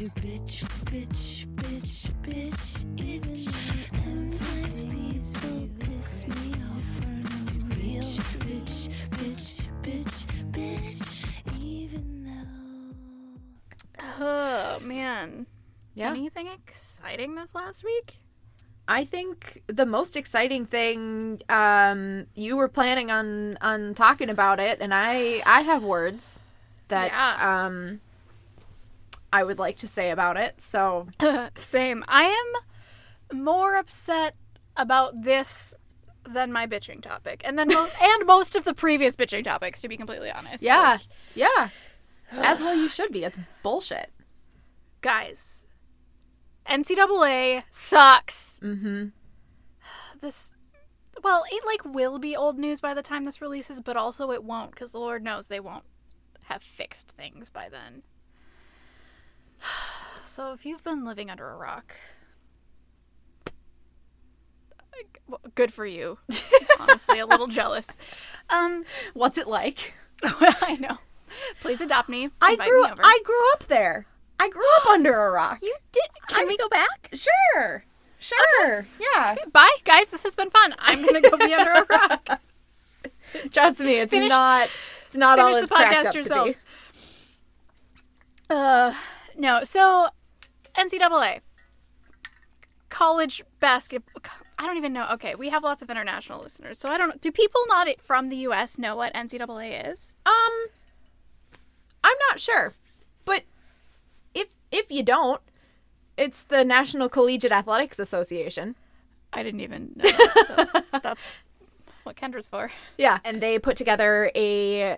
to bitch, bitch, bitch, bitch. Even sometimes people piss me off for no real. Bitch, bitch, bitch, bitch, bitch. Even though. Oh man. Yeah. Anything exciting this last week? I think the most exciting thing, you were planning on talking about it, and I have words that I would like to say about it, so. Same. I am more upset about this than my bitching topic, and then most of the previous bitching topics, to be completely honest. Yeah, like, yeah. As well you should be. It's bullshit. Guys. NCAA sucks. Mm-hmm. This, well, it, like, will be old news by the time this releases, but also it won't, because Lord knows they won't have fixed things by then. So if you've been living under a rock, good for you. Honestly, a little jealous. What's it like? Well, I know. Please adopt me. I grew up there. I grew up under a rock. You did? Can we go back? Sure. Sure. Okay. Yeah. Okay, bye, guys. This has been fun. I'm going to go be under a rock. Trust me. It's not all it's cracked up yourself. To be. No. So, NCAA. College basketball. I don't even know. Okay. We have lots of international listeners. So, I don't know. Do people not from the U.S. know what NCAA is? I'm not sure. But... if you don't, it's the National Collegiate Athletics Association. I didn't even know that, so that's what Kendra's for. Yeah, and they put together a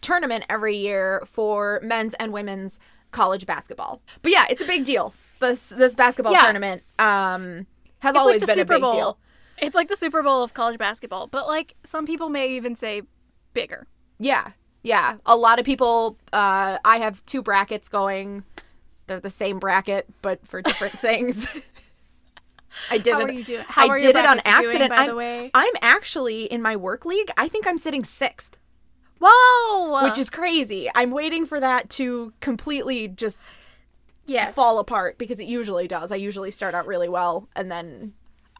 tournament every year for men's and women's college basketball. But yeah, it's a big deal. This basketball tournament has always been a big deal. It's like the Super Bowl of college basketball, but like some people may even say bigger. Yeah, yeah. A lot of people, I have two brackets going. They're the same bracket, but for different things. I did How it. Are you doing? How I are did your it on accident. Doing, by the way, I'm actually in my work league. I think I'm sitting 6th. Whoa! Which is crazy. I'm waiting for that to completely just fall apart, because it usually does. I usually start out really well, and then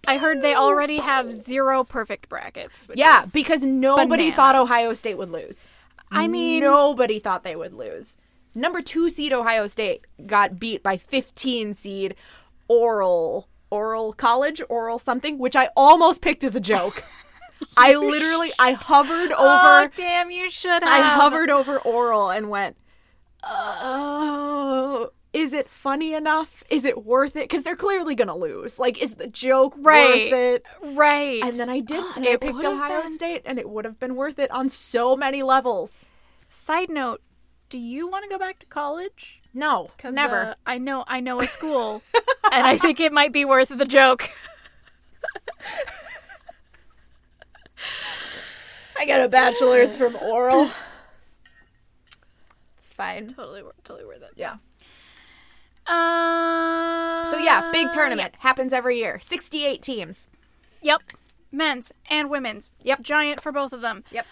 I heard they already have 0 perfect brackets. Which is because nobody thought Ohio State would lose. I mean, nobody thought they would lose. Number 2 seed Ohio State got beat by 15 seed Oral College, Oral something, which I almost picked as a joke. I hovered over. Oh, damn, you should have. I hovered over Oral and went, oh, is it funny enough? Is it worth it? Because they're clearly going to lose. Like, is the joke worth it? Right. And then I did. Oh, and I picked Ohio State, and it would have been worth it on so many levels. Side note. Do you want to go back to college? No, never. I know a school, and I think it might be worth the joke. I got a bachelor's from Oral. It's fine. Totally worth it. Yeah. So yeah, big tournament. Happens every year. 68 teams. Yep. Men's and women's. Yep. Giant for both of them. Yep.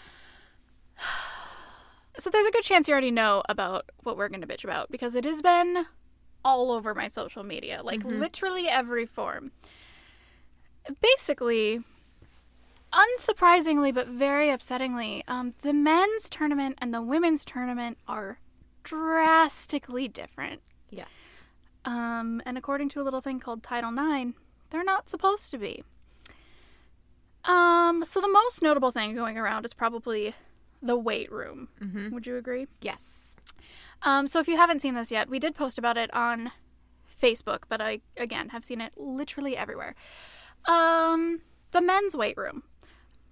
So there's a good chance you already know about what we're going to bitch about, because it has been all over my social media. Like, literally every form. Basically, unsurprisingly but very upsettingly, the men's tournament and the women's tournament are drastically different. Yes. And according to a little thing called Title IX, they're not supposed to be. So the most notable thing going around is probably... the weight room. Mm-hmm. Would you agree? Yes. So if you haven't seen this yet, we did post about it on Facebook, but I, again, have seen it literally everywhere. The men's weight room.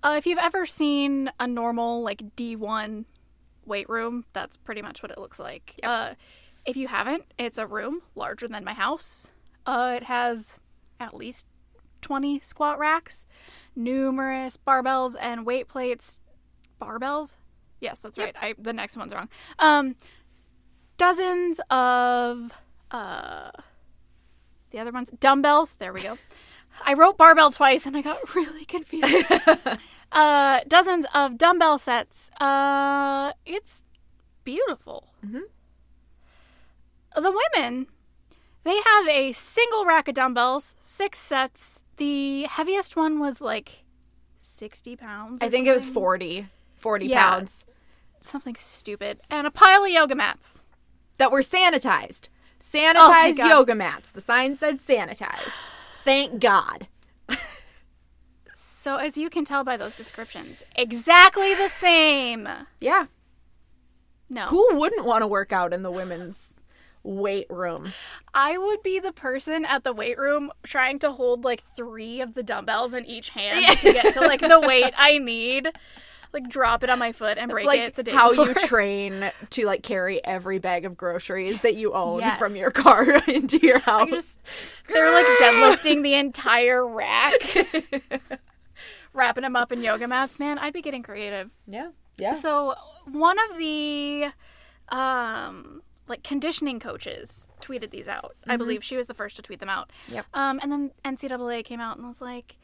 If you've ever seen a normal, like, D1 weight room, that's pretty much what it looks like. Yep. If you haven't, it's a room larger than my house. It has at least 20 squat racks, numerous barbells and weight plates. Barbells? Yes, that's right. The next one's wrong. Dozens of the other ones, dumbbells. There we go. I wrote barbell twice and I got really confused. Dozens of dumbbell sets. It's beautiful. Mm-hmm. The women They have a single rack of dumbbells, 6 sets. The heaviest one was like 60 pounds. I think it was 40 yeah, pounds. Something stupid. And a pile of yoga mats. That were sanitized. Sanitized yoga mats. The sign said sanitized. Thank God. So as you can tell by those descriptions, exactly the same. Yeah. No. Who wouldn't want to work out in the women's weight room? I would be the person at the weight room trying to hold like 3 of the dumbbells in each hand to get to like the weight I need. Like drop it on my foot and break it the day before. It's like how you train to like carry every bag of groceries that you own from your car into your house. They're like deadlifting the entire rack. Wrapping them up in yoga mats. Man, I'd be getting creative. Yeah. Yeah. So one of the like conditioning coaches tweeted these out. Mm-hmm. I believe she was the first to tweet them out. Yep. And then NCAA came out and was like,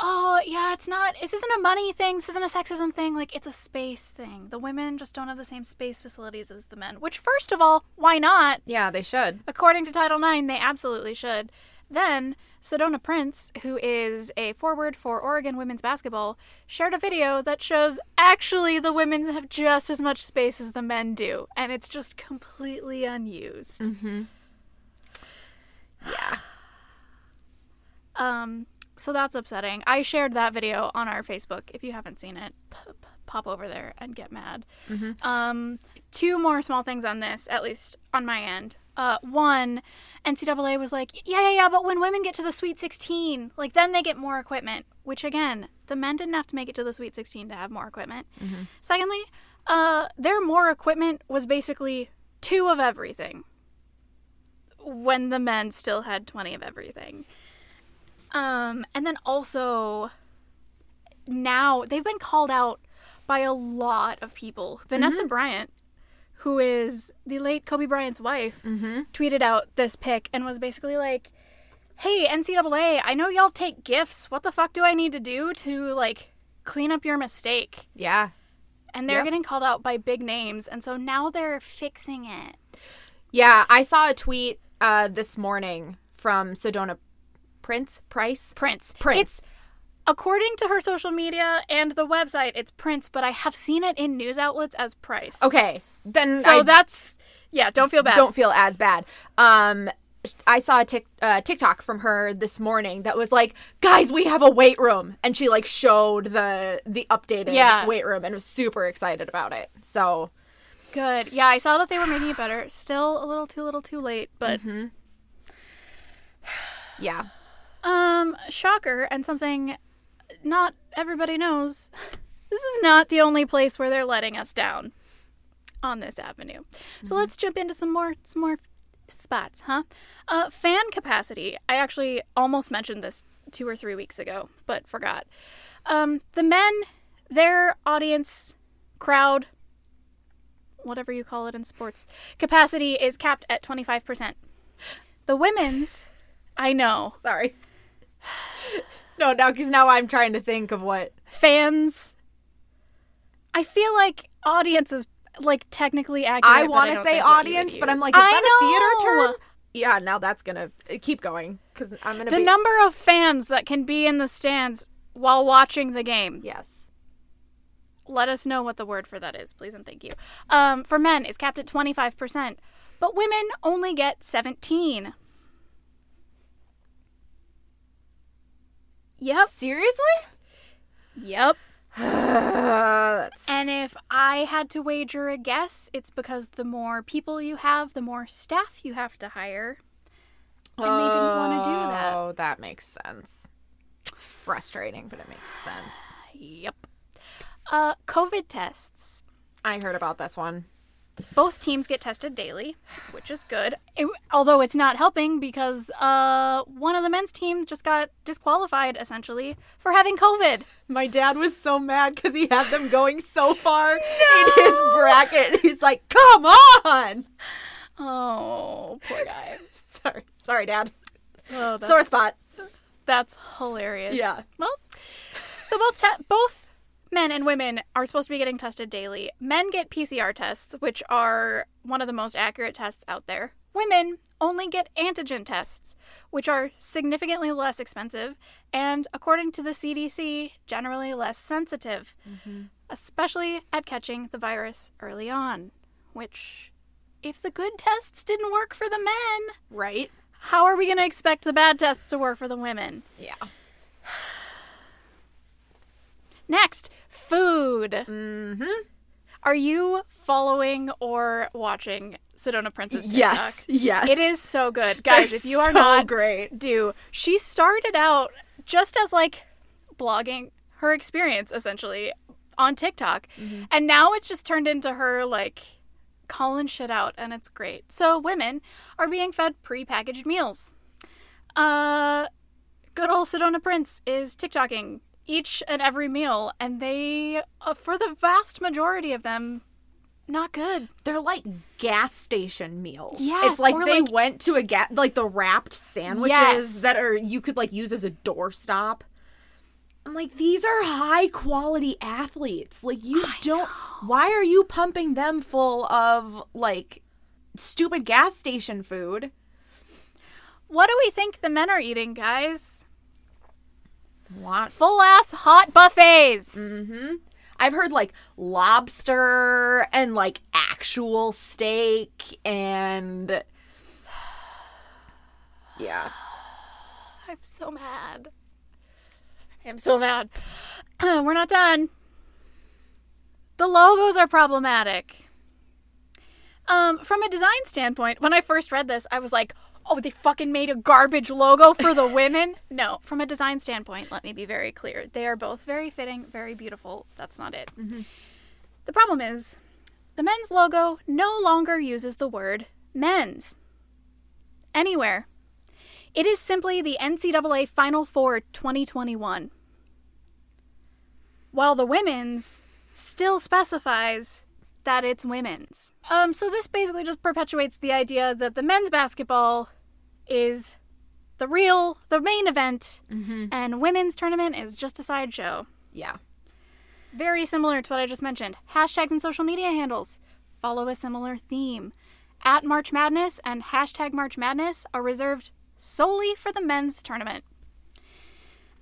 oh, yeah, it's not, this isn't a money thing, this isn't a sexism thing, like, it's a space thing. The women just don't have the same space facilities as the men, which, first of all, why not? Yeah, they should. According to Title IX, they absolutely should. Then, Sedona Prince, who is a forward for Oregon women's basketball, shared a video that shows, actually, the women have just as much space as the men do, and it's just completely unused. Mm-hmm. Yeah. So that's upsetting. I shared that video on our Facebook. If you haven't seen it, pop over there and get mad. Mm-hmm. 2 more small things on this, at least on my end. One, NCAA was like, yeah, but when women get to the Sweet 16, like, then they get more equipment. Which, again, the men didn't have to make it to the Sweet 16 to have more equipment. Mm-hmm. Secondly, their more equipment was basically 2 of everything. When the men still had 20 of everything. And then also, now they've been called out by a lot of people. Vanessa Bryant, who is the late Kobe Bryant's wife, tweeted out this pic and was basically like, hey, NCAA, I know y'all take gifts. What the fuck do I need to do to, like, clean up your mistake? Yeah. And they're getting called out by big names. And so now they're fixing it. Yeah, I saw a tweet this morning from Sedona Prince. It's, according to her social media and the website, it's Prince, but I have seen it in news outlets as Price. Okay. Then don't feel bad. Don't feel as bad. I saw a TikTok from her this morning that was like, guys, we have a weight room. And she, like, showed the updated weight room and was super excited about it. So. Good. Yeah, I saw that they were making it better. Still a little too late, but. Mm-hmm. Yeah. Shocker, and something not everybody knows, this is not the only place where they're letting us down on this avenue. Mm-hmm. So let's jump into some more spots, huh? Fan capacity. I actually almost mentioned this 2 or 3 weeks ago, but forgot. The men, their audience, crowd, whatever you call it in sports, capacity is capped at 25%. The women's, I know. Sorry. No, because now I'm trying to think of what. Fans. I feel like audience is, like, technically accurate. I want to say audience, but I'm like, is that a theater term? Yeah, now that's going to keep going. Because I'm going to The number of fans that can be in the stands while watching the game. Yes. Let us know what the word for that is, please and thank you. For men, it's capped at 25%, but women only get 17%. Yep. Seriously? Yep. And if I had to wager a guess, it's because the more people you have, the more staff you have to hire. And they didn't want to do that. Oh, that makes sense. It's frustrating, but it makes sense. Yep. COVID tests. I heard about this one. Both teams get tested daily, which is good. Although it's not helping because one of the men's team just got disqualified, essentially, for having COVID. My dad was so mad because he had them going so far in his bracket. He's like, come on! Oh, poor guy. Sorry, Dad. Oh, sore spot. That's hilarious. Yeah. Well, so both men and women are supposed to be getting tested daily. Men get PCR tests, which are one of the most accurate tests out there. women only get antigen tests, which are significantly less expensive and, according to the CDC, generally less sensitive, especially at catching the virus early on. Which, if the good tests didn't work for the men, right? How are we going to expect the bad tests to work for the women? Yeah. Next, food. Are you following or watching Sedona Prince's TikTok? Yes. It is so good. Guys, if you are not, great. Do. She started out just as, like, blogging her experience, essentially, on TikTok. And now it's just turned into her, like, calling shit out, and it's great. So women are being fed prepackaged meals. Good old Sedona Prince is TikToking each and every meal, and they, for the vast majority of them, not good. They're like gas station meals. It's like they like, went to a like the wrapped sandwiches that are you could like use as a doorstop. I'm like, these are high quality athletes. Like you why are you pumping them full of like stupid gas station food? What do we think the men are eating, guys? Full ass hot buffets. I've heard like lobster and like actual steak and I'm so mad. I'm so mad. We're not done. The logos are problematic. From a design standpoint, when I first read this, I was like, oh, they fucking made a garbage logo for the women? No, from a design standpoint, let me be very clear. They are both very fitting, very beautiful. That's not it. The problem is, the men's logo no longer uses the word men's anywhere. It is simply the NCAA Final Four 2021. While the women's still specifies that it's women's. So this basically just perpetuates the idea that the men's basketball is the main event, and women's tournament is just a sideshow. Very similar to what I just mentioned. Hashtags and social media handles follow a similar theme. At March Madness and hashtag March Madness are reserved solely for the men's tournament.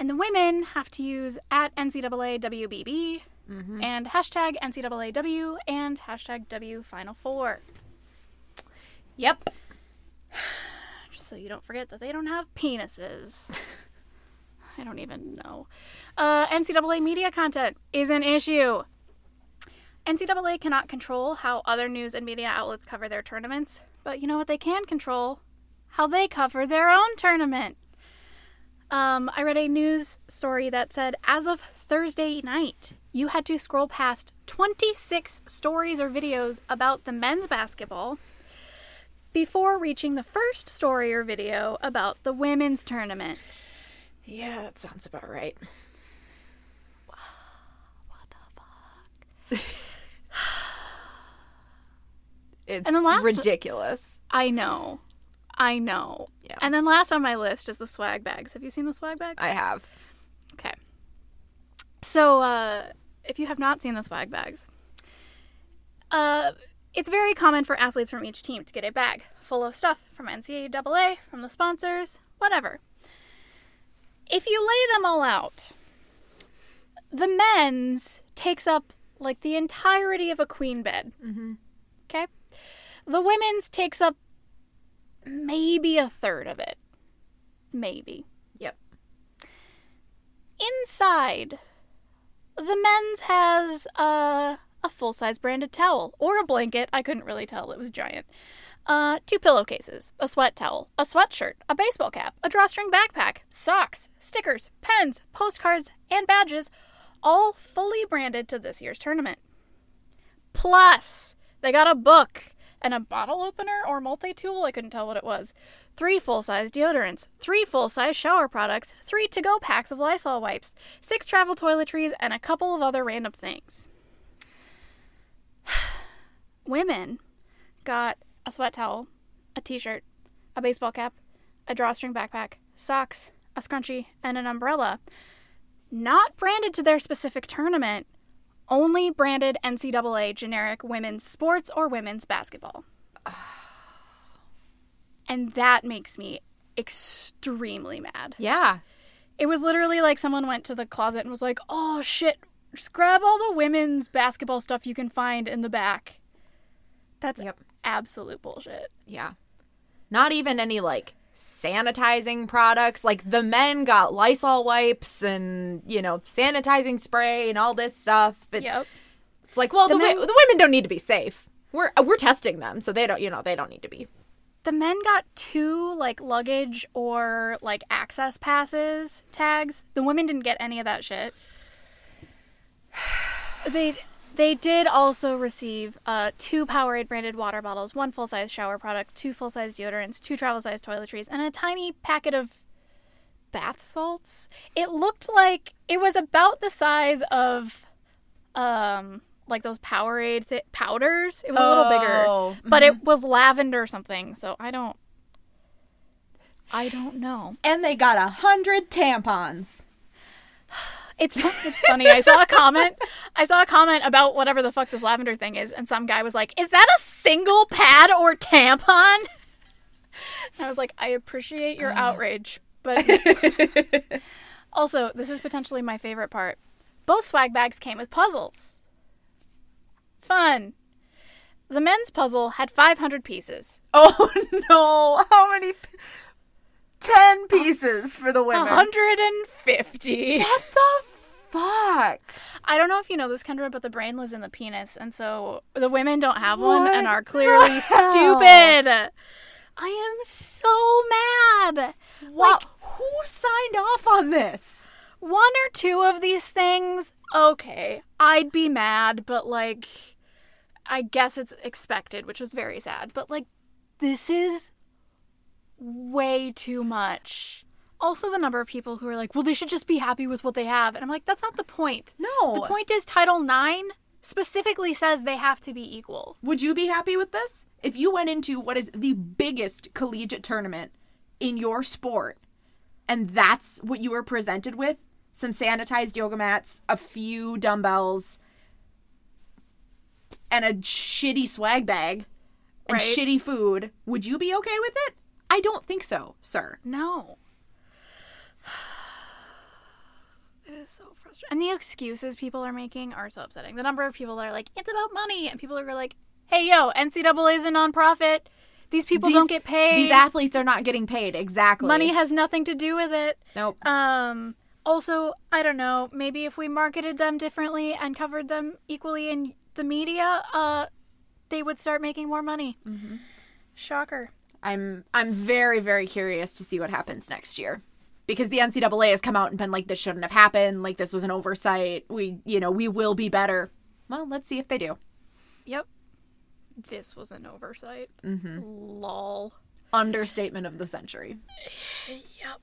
And the women have to use at NCAA WBB and hashtag NCAA W and hashtag W Final Four. Just so you don't forget that they don't have penises. I don't even know. NCAA media content is an issue. NCAA cannot control how other news and media outlets cover their tournaments, but you know what they can control? How they cover their own tournament. I read a news story that said, as of Thursday night, you had to scroll past 26 stories or videos about the men's basketball before reaching the first story or video about the women's tournament. Yeah, that sounds about right. What the fuck? It's ridiculous. I know. Yeah. And then last on my list is the swag bags. Have you seen the swag bag? I have. Okay. So if you have not seen the swag bags, it's very common for athletes from each team to get a bag full of stuff from NCAA, from the sponsors, whatever. If you lay them all out, the men's takes up like the entirety of a queen bed. Okay? The women's takes up maybe a third of it. Maybe. Yep. Inside, the men's has a full-size branded towel or a blanket. I couldn't really tell. It was giant. 2 pillowcases, a sweat towel, a sweatshirt, a baseball cap, a drawstring backpack, socks, stickers, pens, postcards, and badges, all fully branded to this year's tournament. Plus, they got a book and a bottle opener or multi-tool, I couldn't tell what it was, 3 full-size deodorants, 3 full-size shower products, 3 to-go packs of Lysol wipes, 6 travel toiletries, and a couple of other random things. Women got a sweat towel, a t-shirt, a baseball cap, a drawstring backpack, socks, a scrunchie, and an umbrella. Not branded to their specific tournament, only branded NCAA generic women's sports or women's basketball. And that makes me extremely mad. Yeah. It was literally like someone went to the closet and was like, oh, shit, just grab all the women's basketball stuff you can find in the back. That's absolute bullshit. Yeah. Not even any, like, sanitizing products. Like, the men got Lysol wipes and, you know, sanitizing spray and all this stuff. It's like, well, the women don't need to be safe. We're testing them, so they don't, you know, they don't need to be. The men got 2, like, luggage or, like, access passes tags. The women didn't get any of that shit. They did also receive 2 Powerade-branded water bottles, 1 full-size shower product, 2 full-size deodorants, 2 travel-size toiletries, and a tiny packet of bath salts. It looked like it was about the size of, like, those Powerade powders. It was a little bigger, but it was lavender something, so I don't know. And they got 100 tampons. It's funny. I saw a comment about whatever the fuck this lavender thing is, and some guy was like, "Is that a single pad or tampon?" And I was like, "I appreciate your outrage, but also this is potentially my favorite part. Both swag bags came with puzzles. Fun. The men's puzzle had 500 pieces. Oh no! How many? 10 pieces for the women. 150. What the fuck? I don't know if you know this, Kendra, but the brain lives in the penis, and so the women don't have one and are clearly stupid. I am so mad. What? Like, who signed off on this? 1 or 2 of these things, okay, I'd be mad, but, like, I guess it's expected, which was very sad. But, like, this is way too much. Also, the number of people who are like, well, they should just be happy with what they have. And I'm like, that's not the point. No. The point is Title IX specifically says they have to be equal. Would you be happy with this? If you went into what is the biggest collegiate tournament in your sport, and that's what you were presented with, some sanitized yoga mats, a few dumbbells, and a shitty swag bag, and shitty food, would you be okay with it? I don't think so, sir. No. It is so frustrating. And the excuses people are making are so upsetting. The number of people that are like, it's about money. And people are like, hey, yo, NCAA is a nonprofit. These people don't get paid. These athletes are not getting paid. Exactly. Money has nothing to do with it. Nope. Also, I don't know, maybe if we marketed them differently and covered them equally in the media, they would start making more money. Mm-hmm. Shocker. I'm very, very curious to see what happens next year, because the NCAA has come out and been like, this shouldn't have happened. Like, this was an oversight. We will be better. Well, let's see if they do. Yep. This was an oversight. Mm-hmm. Lol. Understatement of the century. Yep.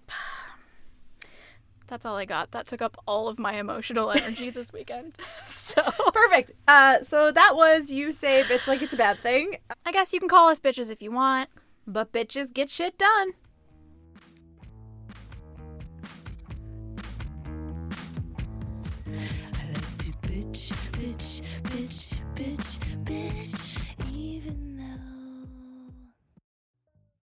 That's all I got. That took up all of my emotional energy this weekend. So perfect. So that was You Say Bitch Like It's a Bad Thing. I guess you can call us bitches if you want. But bitches get shit done.